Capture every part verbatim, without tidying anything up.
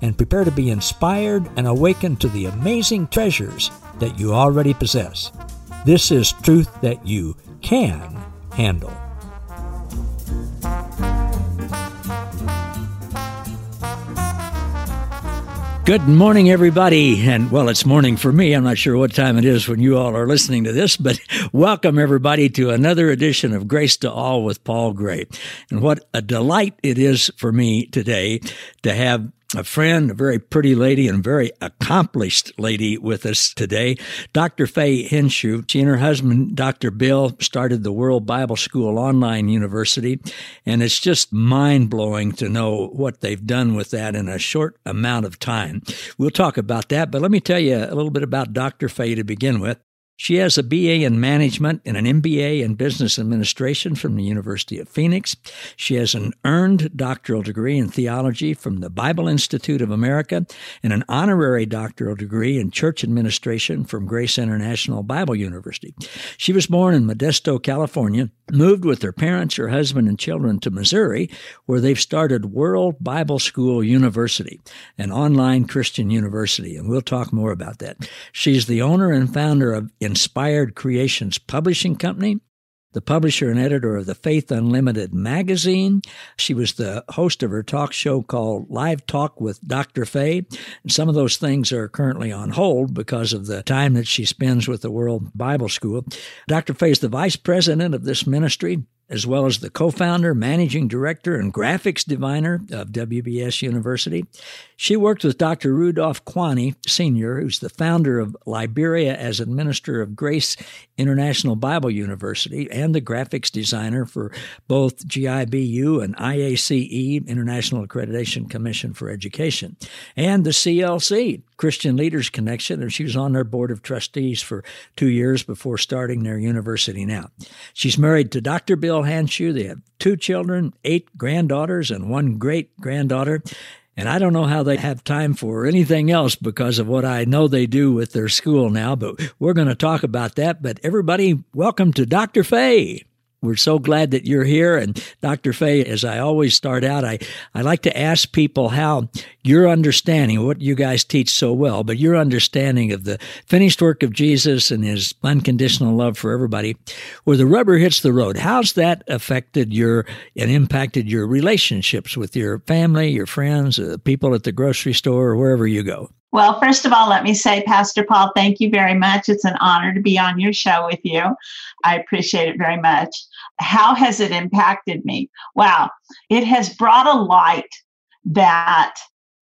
and prepare to be inspired and awakened to the amazing treasures that you already possess. This is truth that you can handle. Good morning, everybody, and well, it's morning for me. I'm not sure what time it is when you all are listening to this, but welcome, everybody, to another edition of Grace to All with Paul Gray. And what a delight it is for me today to have a friend, a very pretty lady, and very accomplished lady with us today, Doctor Faye Hinshaw. She and her husband, Doctor Bill, started the World Bible School Online University, and it's just mind-blowing to know what they've done with that in a short amount of time. We'll talk about that, but let me tell you a little bit about Doctor Faye to begin with. She has a B A in management and an M B A in business administration from the University of Phoenix. She has an earned doctoral degree in theology from the Bible Institute of America and an honorary doctoral degree in church administration from Grace International Bible University. She was born in Modesto, California, moved with her parents, her husband, and children to Missouri, where they've started World Bible School University, an online Christian university, and we'll talk more about that. She's the owner and founder of Inspired Creations Publishing Company, the publisher and editor of the Faith Unlimited magazine. She was the host of her talk show called Live Talk with Doctor Faye. And some of those things are currently on hold because of the time that she spends with the World Bible School. Doctor Faye is the vice president of this ministry, as well as the co-founder, managing director, and graphics designer of W B S University. She worked with Doctor Rudolph Kwani, Senior, who's the founder of Liberia as administrator of Grace International Bible University and the graphics designer for both G I B U and I A C E, International Accreditation Commission for Education, and the C L C, Christian Leaders Connection, and she was on their board of trustees for two years before starting their university now. She's married to Doctor Bill Hinshaw. They have two children, eight granddaughters, and one great-granddaughter. And I don't know how they have time for anything else because of what I know they do with their school now, but we're going to talk about that. But everybody, welcome to Doctor Faye. We're so glad that you're here. And Doctor Faye, as I always start out, I, I like to ask people how your understanding, what you guys teach so well, but your understanding of the finished work of Jesus and his unconditional love for everybody, where the rubber hits the road, how's that affected your and impacted your relationships with your family, your friends, uh, people at the grocery store, or wherever you go? Well, first of all, let me say, Pastor Paul, thank you very much. It's an honor to be on your show with you. I appreciate it very much. How has it impacted me? Wow. It has brought a light that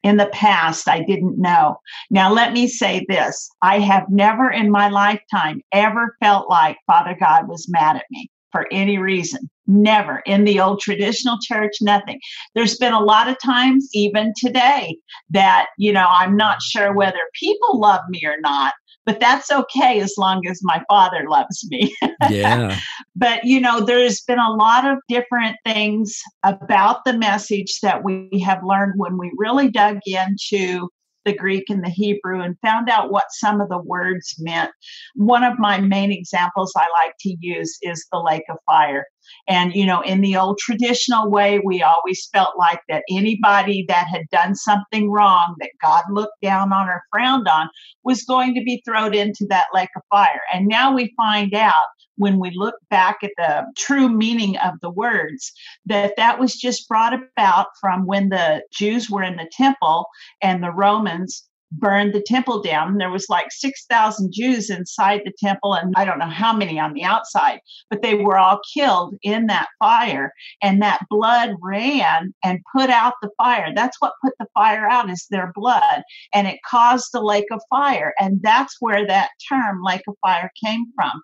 in the past I didn't know. Now, let me say this. I have never in my lifetime ever felt like Father God was mad at me for any reason. Never. In the old traditional church, nothing. There's been a lot of times, even today, that, you know, I'm not sure whether people love me or not, but that's okay as long as my Father loves me. Yeah. But, you know, there's been a lot of different things about the message that we have learned when we really dug into the Greek and the Hebrew and found out what some of the words meant. One of my main examples I like to use is the lake of fire. And, you know, in the old traditional way, we always felt like that anybody that had done something wrong that God looked down on or frowned on was going to be thrown into that lake of fire. And now we find out when we look back at the true meaning of the words, that that was just brought about from when the Jews were in the temple and the Romans burned the temple down. And there was like six thousand Jews inside the temple, and I don't know how many on the outside, but they were all killed in that fire. And that blood ran and put out the fire. That's what put the fire out, is their blood. And it caused the lake of fire. And that's where that term, lake of fire, came from.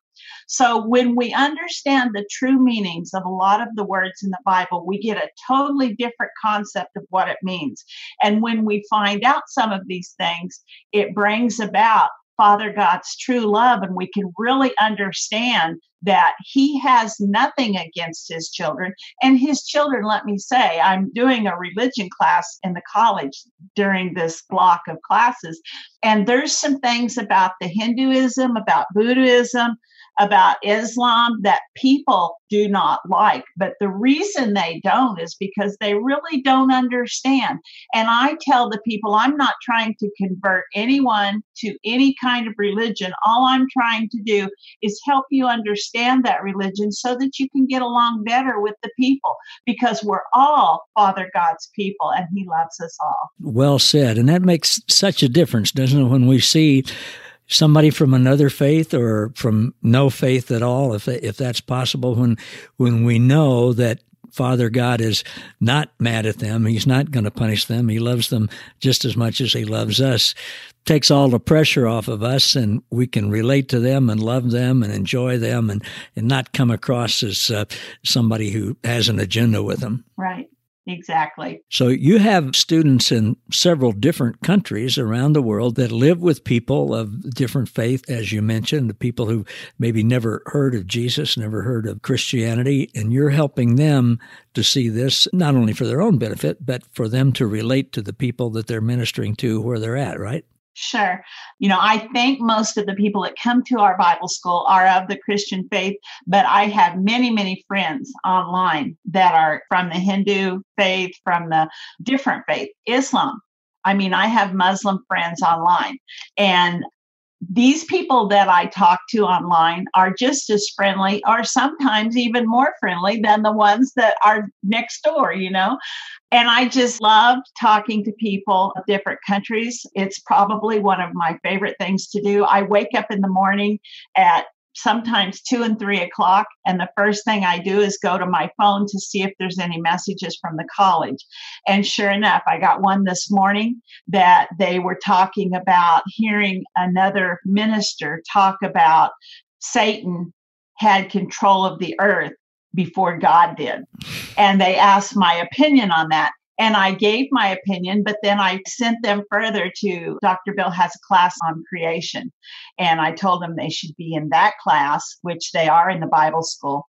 So when we understand the true meanings of a lot of the words in the Bible, we get a totally different concept of what it means. And when we find out some of these things, it brings about Father God's true love, and we can really understand that he has nothing against his children. And his children, let me say, I'm doing a religion class in the college during this block of classes, and there's some things about the Hinduism, about Buddhism, about Islam that people do not like. But the reason they don't is because they really don't understand. And I tell the people, I'm not trying to convert anyone to any kind of religion. All I'm trying to do is help you understand that religion so that you can get along better with the people, because we're all Father God's people and he loves us all. Well said. And that makes such a difference, doesn't it, when we see somebody from another faith or from no faith at all, if if that's possible, when when we know that Father God is not mad at them, he's not going to punish them, he loves them just as much as he loves us, takes all the pressure off of us, and we can relate to them and love them and enjoy them and, and not come across as uh, somebody who has an agenda with them. Right. Exactly. So you have students in several different countries around the world that live with people of different faith, as you mentioned, the people who maybe never heard of Jesus, never heard of Christianity, and you're helping them to see this not only for their own benefit, but for them to relate to the people that they're ministering to where they're at, right? Sure. You know, I think most of the people that come to our Bible school are of the Christian faith, but I have many, many friends online that are from the Hindu faith, from the different faith, Islam. I mean, I have Muslim friends online. And these people that I talk to online are just as friendly, or sometimes even more friendly than the ones that are next door, you know? And I just love talking to people of different countries. It's probably one of my favorite things to do. I wake up in the morning at sometimes two and three o'clock. And the first thing I do is go to my phone to see if there's any messages from the college. And sure enough, I got one this morning that they were talking about hearing another minister talk about Satan had control of the earth before God did. And they asked my opinion on that. And I gave my opinion, but then I sent them further to Doctor Bill has a class on creation. And I told them they should be in that class, which they are in the Bible school.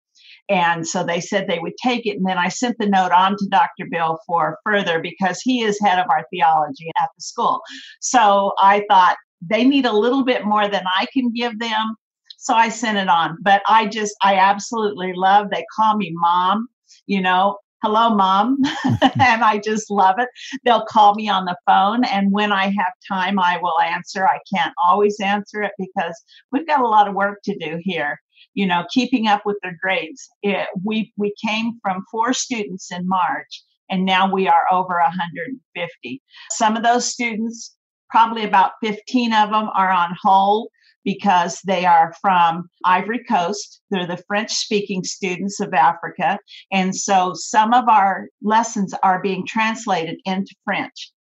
And so they said they would take it. And then I sent the note on to Doctor Bill for further because he is head of our theology at the school. So I thought they need a little bit more than I can give them. So I sent it on, but I just, I absolutely love, they call me mom, you know, hello, mom. And I just love it. They'll call me on the phone. And when I have time, I will answer. I can't always answer it because we've got a lot of work to do here. You know, keeping up with their grades. It, we, we came from four students in March, and now we are over one hundred fifty. Some of those students, probably about fifteen of them, are on hold because they are from Ivory Coast. They're the French-speaking students of Africa. And so some of our lessons are being translated into French.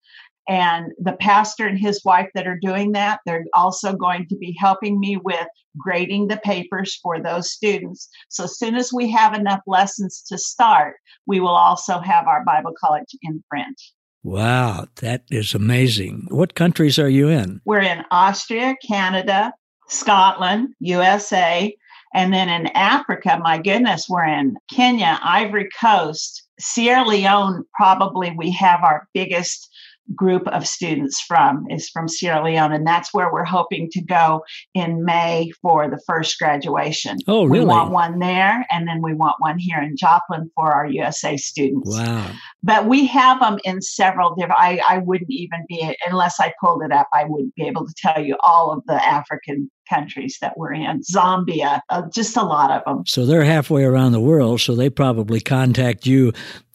And the pastor and his wife that are doing that, they're also going to be helping me with grading the papers for those students. So as soon as we have enough lessons to start, we will also have our Bible college in French. Wow, that is amazing. What countries are you in? We're in Austria, Canada, Scotland, U S A, and then in Africa, my goodness, we're in Kenya, Ivory Coast, Sierra Leone, probably we have our biggest group of students from, is from Sierra Leone, and that's where we're hoping to go in May for the first graduation. Oh, really? We want one there, and then we want one here in Joplin for our U S A students. Wow. But we have them in several different, I, I wouldn't even be, unless I pulled it up, I wouldn't be able to tell you all of the African countries that we're in, Zambia, uh, just a lot of them. So they're halfway around the world, so they probably contact you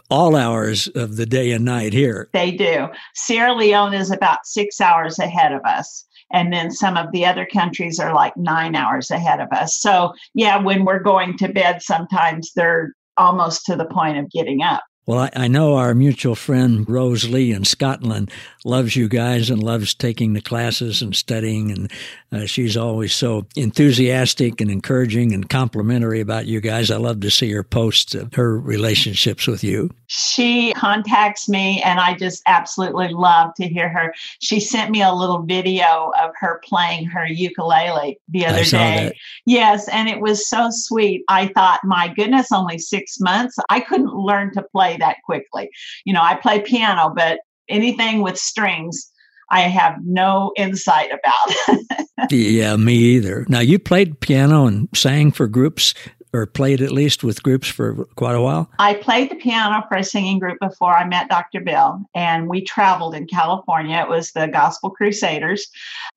all hours of the day and night here. They do. Sierra Leone is about six hours ahead of us. And then some of the other countries are like nine hours ahead of us. So yeah, when we're going to bed, sometimes they're almost to the point of getting up. Well, I, I know our mutual friend Rose Lee in Scotland loves you guys and loves taking the classes and studying, and uh, she's always so enthusiastic and encouraging and complimentary about you guys. I love to see her posts of her relationships with you. She contacts me, and I just absolutely love to hear her. She sent me a little video of her playing her ukulele the other I saw day. That. Yes, and it was so sweet. I thought, my goodness, only six months. I couldn't learn to play that quickly. You know, I play piano, but anything with strings, I have no insight about. Yeah, me either. Now, you played piano and sang for groups, or played at least with groups for quite a while? I played the piano for a singing group before I met Doctor Bill, and we traveled in California. It was the Gospel Crusaders.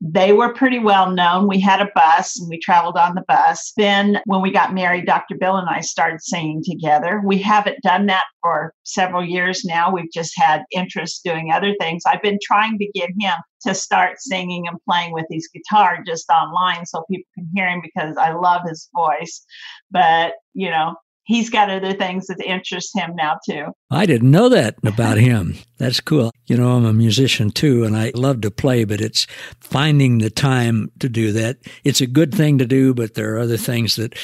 They were pretty well known. We had a bus, and we traveled on the bus. Then when we got married, Doctor Bill and I started singing together. We haven't done that for several years now. We've just had interest doing other things. I've been trying to get him to start singing and playing with his guitar just online so people can hear him, because I love his voice. But, you know, he's got other things that interest him now, too. I didn't know that about him. That's cool. You know, I'm a musician, too, and I love to play, but it's finding the time to do that. It's a good thing to do, but there are other things that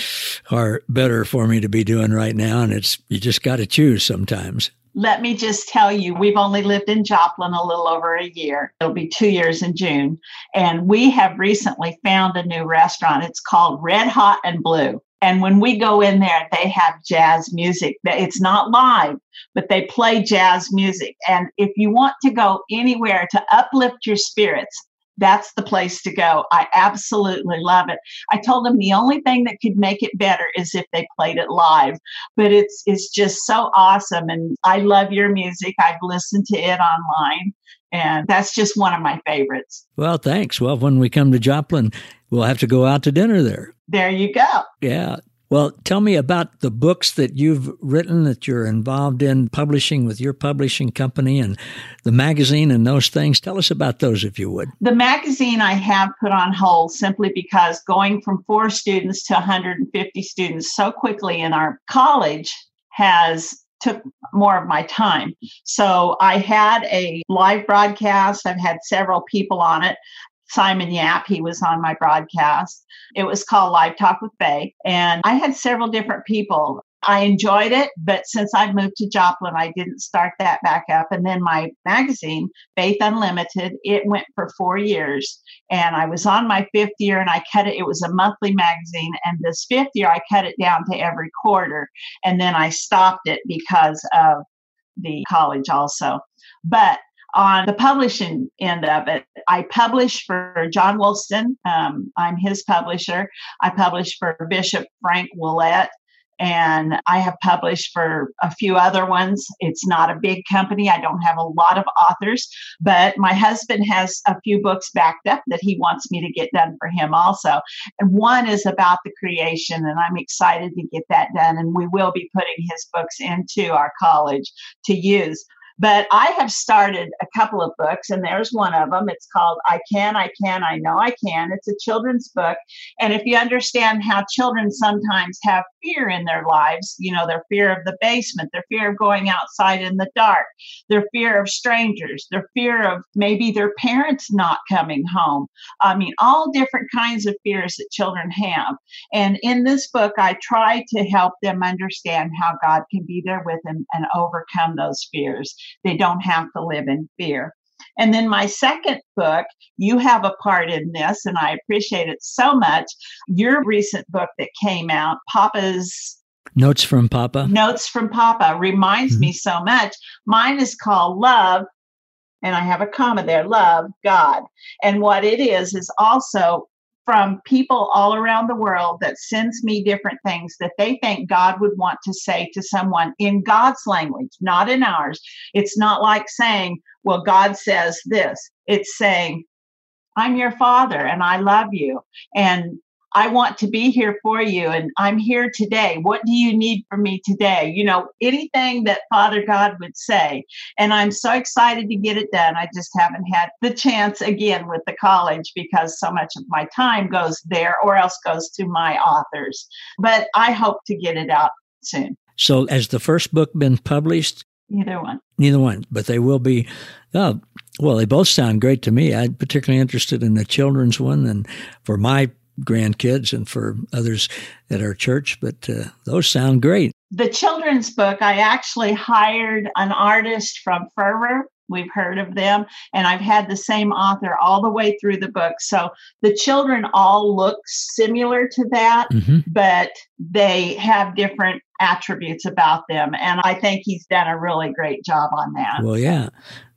are better for me to be doing right now, and it's you just got to choose sometimes. Let me just tell you, we've only lived in Joplin a little over a year. It'll be two years in June. And we have recently found a new restaurant. It's called Red Hot and Blue. And when we go in there, they have jazz music. It's not live, but they play jazz music. And if you want to go anywhere to uplift your spirits, that's the place to go. I absolutely love it. I told them the only thing that could make it better is if they played it live, but it's it's just so awesome. And I love your music. I've listened to it online, and that's just one of my favorites. Well, thanks. Well, when we come to Joplin, we'll have to go out to dinner there. There you go. Yeah. Well, tell me about the books that you've written, that you're involved in publishing with your publishing company, and the magazine and those things. Tell us about those, if you would. The magazine I have put on hold simply because going from four students to one hundred fifty students so quickly in our college has took more of my time. So I had a live broadcast. I've had several people on it. Simon Yap, he was on my broadcast. It was called Live Talk with Faye, and I had several different people. I enjoyed it, but since I've moved to Joplin, I didn't start that back up. And then my magazine, Faith Unlimited, it went for four years, and I was on my fifth year, and I cut it. It was a monthly magazine, and this fifth year, I cut it down to every quarter, and then I stopped it because of the college also. But on the publishing end of it, I publish for John Wollstone. Um, I'm his publisher. I publish for Bishop Frank Willette, and I have published for a few other ones. It's not a big company. I don't have a lot of authors, but my husband has a few books backed up that he wants me to get done for him also. And one is about the creation, and I'm excited to get that done. And we will be putting his books into our college to use. But I have started a couple of books, and there's one of them. It's called I Can, I Can, I Know I Can. It's a children's book. And if you understand how children sometimes have fear in their lives, you know, their fear of the basement, their fear of going outside in the dark, their fear of strangers, their fear of maybe their parents not coming home. I mean, all different kinds of fears that children have. And in this book, I try to help them understand how God can be there with them and overcome those fears. They don't have to live in fear. And then my second book, you have a part in this, and I appreciate it so much. Your recent book that came out, Papa's Notes from Papa. Notes from Papa reminds mm-hmm. me so much. Mine is called Love, and I have a comma there, Love God. And what it is is also from people all around the world that sends me different things that they think God would want to say to someone in God's language, not in ours. It's not like saying, well, God says this. It's saying, I'm your father and I love you and I want to be here for you and I'm here today. What do you need from me today? You know, anything that Father God would say. And I'm so excited to get it done. I just haven't had the chance again with the college because so much of my time goes there or else goes to my authors. But I hope to get it out soon. So has the first book been published? Neither one. Neither one, but they will be. Oh, well, they both sound great to me. I'm particularly interested in the children's one, and for my grandkids and for others at our church, but uh, those sound great. The children's book, I actually hired an artist from Farmington. We've heard of them, and I've had the same author all the way through the book. So the children all look similar to that, mm-hmm. but they have different attributes about them. And I think he's done a really great job on that. Well, yeah.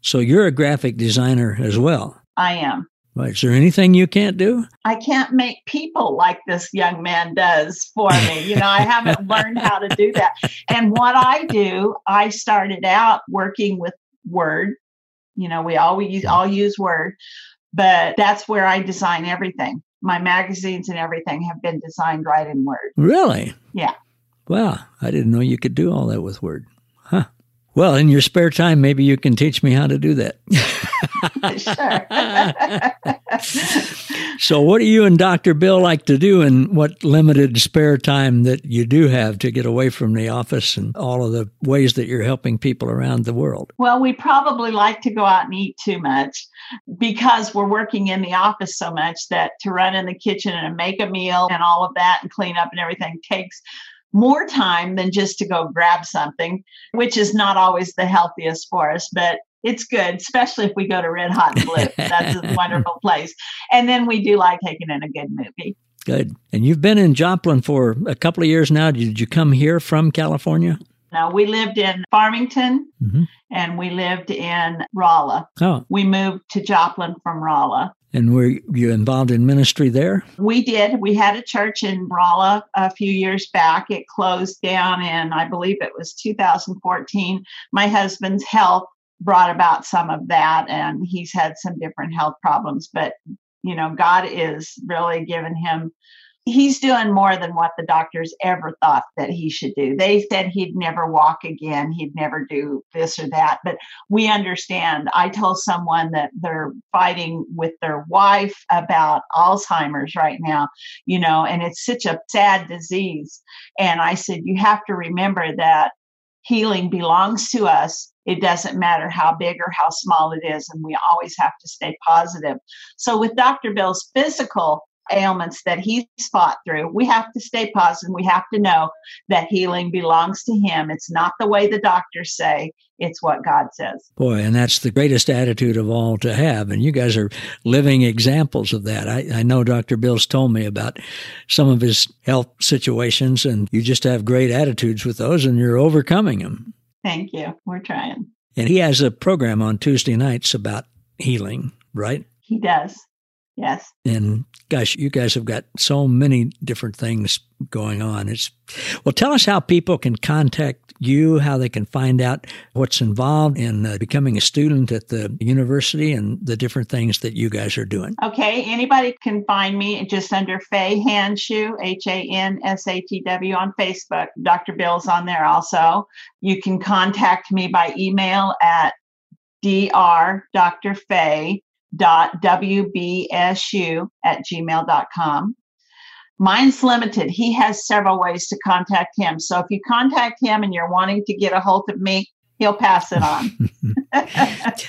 So you're a graphic designer as well. I am. Well, is there anything you can't do? I can't make people like this young man does for me. You know, I haven't learned how to do that. And what I do, I started out working with Word. You know, we all, we use, all use Word, but that's where I design everything. My magazines and everything have been designed right in Word. Really? Yeah. Wow. I didn't know you could do all that with Word. Huh. Well, in your spare time, maybe you can teach me how to do that. Sure. So what do you and Doctor Bill like to do in what limited spare time that you do have to get away from the office and all of the ways that you're helping people around the world? Well, we probably like to go out and eat too much because we're working in the office so much that to run in the kitchen and make a meal and all of that and clean up and everything takes more time than just to go grab something, which is not always the healthiest for us, but it's good, especially if we go to Red Hot and Blue. That's a wonderful place. And then we do like taking in a good movie. Good. And you've been in Joplin for a couple of years now. Did you come here from California? No, we lived in Farmington, mm-hmm. and we lived in Rolla. Oh. We moved to Joplin from Rolla. And were you involved in ministry there? We did. We had a church in Rolla a few years back. It closed down in, I believe it was two thousand fourteen. My husband's health brought about some of that, and he's had some different health problems. But, you know, God is really giving him, he's doing more than what the doctors ever thought that he should do. They said he'd never walk again. He'd never do this or that. But we understand. I told someone that they're fighting with their wife about Alzheimer's right now, you know, and it's such a sad disease. And I said, you have to remember that healing belongs to us. It doesn't matter how big or how small it is. And we always have to stay positive. So with Doctor Bill's physical ailments that he's fought through, we have to stay positive. We have to know that healing belongs to him. It's not the way the doctors say, it's what God says. Boy, and that's the greatest attitude of all to have. And you guys are living examples of that. I, I know Doctor Bill's told me about some of his health situations, and you just have great attitudes with those, and you're overcoming them. Thank you. We're trying. And he has a program on Tuesday nights about healing, right? He does. Yes. And gosh, you guys have got so many different things going on. It's well, tell us how people can contact you, how they can find out what's involved in uh, becoming a student at the university and the different things that you guys are doing. Okay. Anybody can find me just under Faye Hanshaw, H A N S A T W on Facebook. Doctor Bill's on there also. You can contact me by email at drfaye. dot wbsu at gmail dot com. Mine's limited. He has several ways to contact him. So if you contact him and you're wanting to get a hold of me, he'll pass it on.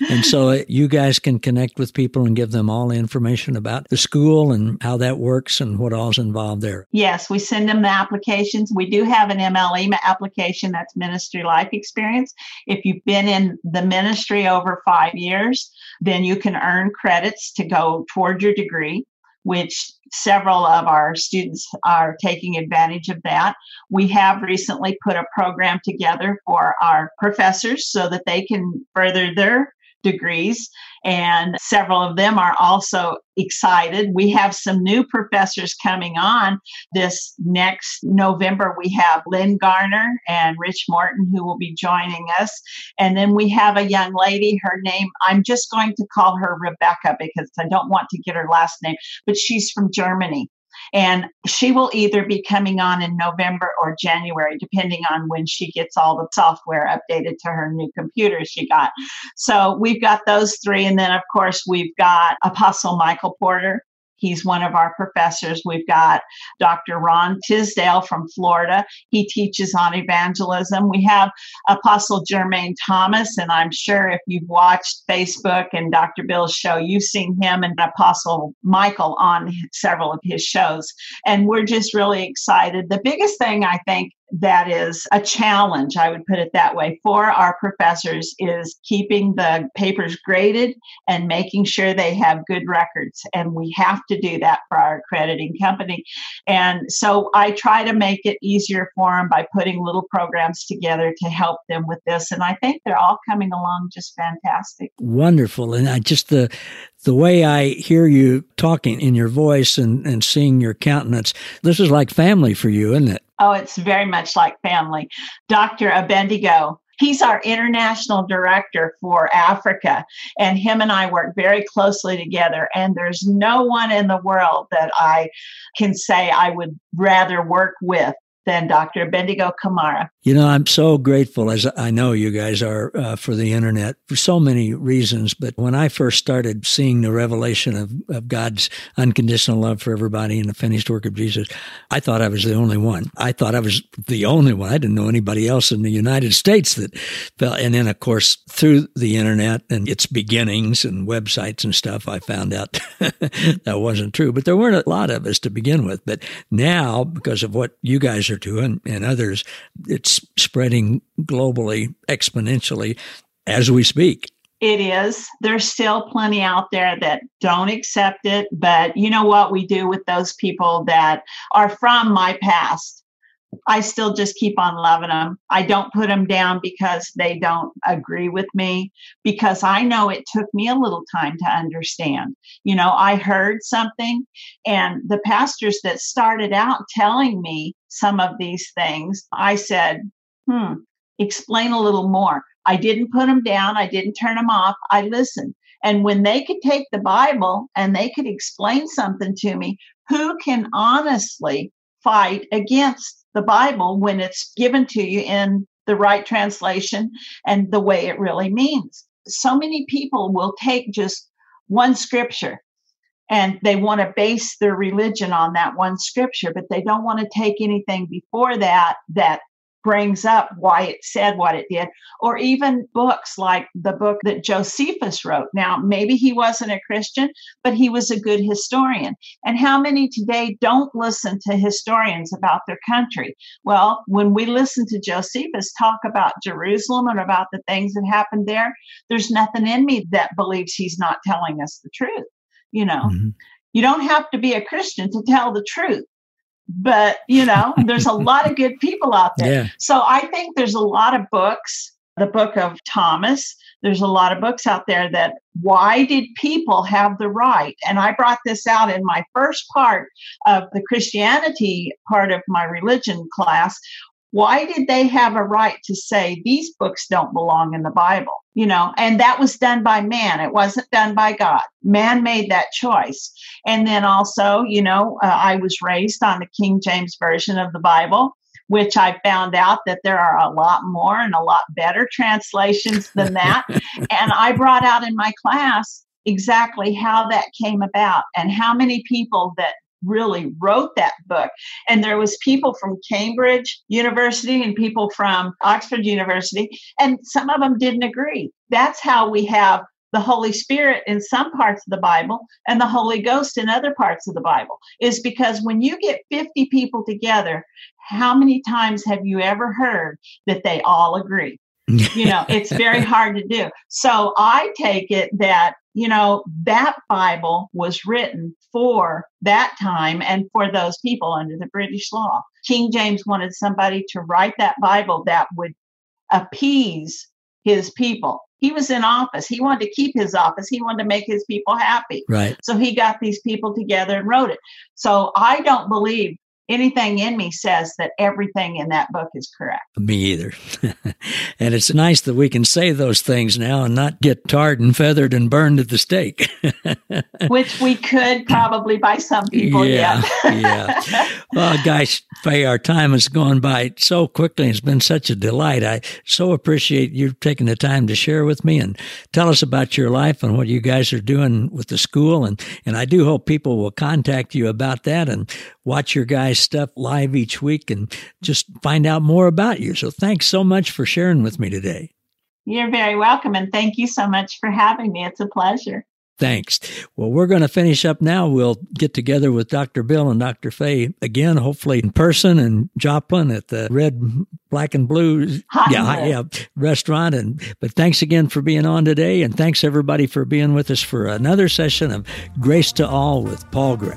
And so you guys can connect with people and give them all the information about the school and how that works and what all's involved there. Yes, we send them the applications. We do have an M L E application, that's Ministry Life Experience. If you've been in the ministry over five years, then you can earn credits to go toward your degree, which several of our students are taking advantage of that. We have recently put a program together for our professors so that they can further their degrees. And several of them are also excited. We have some new professors coming on this next November. We have Lynn Garner and Rich Morton who will be joining us. And then we have a young lady, her name, I'm just going to call her Rebecca because I don't want to get her last name, but she's from Germany. And she will either be coming on in November or January, depending on when she gets all the software updated to her new computer she got. So we've got those three. And then, of course, we've got Apostle Michael Porter. He's one of our professors. We've got Doctor Ron Tisdale from Florida. He teaches on evangelism. We have Apostle Jermaine Thomas, and I'm sure if you've watched Facebook and Doctor Bill's show, you've seen him and Apostle Michael on several of his shows. And we're just really excited. The biggest thing, I think, that is a challenge, I would put it that way, for our professors is keeping the papers graded and making sure they have good records. And we have to do that for our accrediting company. And so I try to make it easier for them by putting little programs together to help them with this. And I think they're all coming along just fantastic. Wonderful. And I just, the the way I hear you talking in your voice and, and seeing your countenance, this is like family for you, isn't it? Oh, it's very much like family. Doctor Abendigo, he's our international director for Africa, and him and I work very closely together. And there's no one in the world that I can say I would rather work with than Doctor Abendigo Kamara. You know, I'm so grateful, as I know you guys are, uh, for the internet for so many reasons. But when I first started seeing the revelation of, of God's unconditional love for everybody and the finished work of Jesus, I thought I was the only one. I thought I was the only one. I didn't know anybody else in the United States that felt. And then, of course, through the internet and its beginnings and websites and stuff, I found out that wasn't true. But there weren't a lot of us to begin with. But now, because of what you guys or two and, and others, it's spreading globally exponentially as we speak. It is. There's still plenty out there that don't accept it, but you know what we do with those people that are from my past? I still just keep on loving them. I don't put them down because they don't agree with me, because I know it took me a little time to understand. You know, I heard something, and the pastors that started out telling me some of these things, I said, hmm, explain a little more. I didn't put them down. I didn't turn them off. I listened. And when they could take the Bible and they could explain something to me, who can honestly fight against the Bible when it's given to you in the right translation and the way it really means? So many people will take just one scripture and they want to base their religion on that one scripture, but they don't want to take anything before that that brings up why it said what it did, or even books like the book that Josephus wrote. Now, maybe he wasn't a Christian, but he was a good historian. And how many today don't listen to historians about their country? Well, when we listen to Josephus talk about Jerusalem and about the things that happened there, there's nothing in me that believes he's not telling us the truth. You know, mm-hmm. You don't have to be a Christian to tell the truth. But, you know, there's a lot of good people out there. Yeah. So I think there's a lot of books, the book of Thomas, there's a lot of books out there that why did people have the right? And I brought this out in my first part of the Christianity part of my religion class. Why did they have a right to say these books don't belong in the Bible? You know, and that was done by man. It wasn't done by God. Man made that choice. And then also, you know, uh, I was raised on the King James Version of the Bible, which I found out that there are a lot more and a lot better translations than that. And I brought out in my class exactly how that came about and how many people that really wrote that book. And there was people from Cambridge University and people from Oxford University, and some of them didn't agree. That's how we have the Holy Spirit in some parts of the Bible and the Holy Ghost in other parts of the Bible, is because when you get fifty people together, how many times have you ever heard that they all agree? You know, it's very hard to do. So I take it that, you know, that Bible was written for that time and for those people under the British law. King James wanted somebody to write that Bible that would appease his people. He was in office. He wanted to keep his office. He wanted to make his people happy. Right. So he got these people together and wrote it. So I don't believe anything in me says that everything in that book is correct. Me either. And it's nice that we can say those things now and not get tarred and feathered and burned at the stake. Which we could probably by some people. Yeah. Yeah. yeah. Well, guys, Faye, our time has gone by so quickly. It's been such a delight. I so appreciate you taking the time to share with me and tell us about your life and what you guys are doing with the school. And, and I do hope people will contact you about that and watch your guys' stuff live each week and just find out more about you. So thanks so much for sharing with me today. You're very welcome. And thank you so much for having me. It's a pleasure. Thanks. Well, we're going to finish up now. We'll get together with Doctor Bill and Doctor Faye again, hopefully in person in Joplin at the Red, Black and Blue Hot yeah, and yeah, restaurant. And But thanks again for being on today. And thanks everybody for being with us for another session of Grace to All with Paul Gray.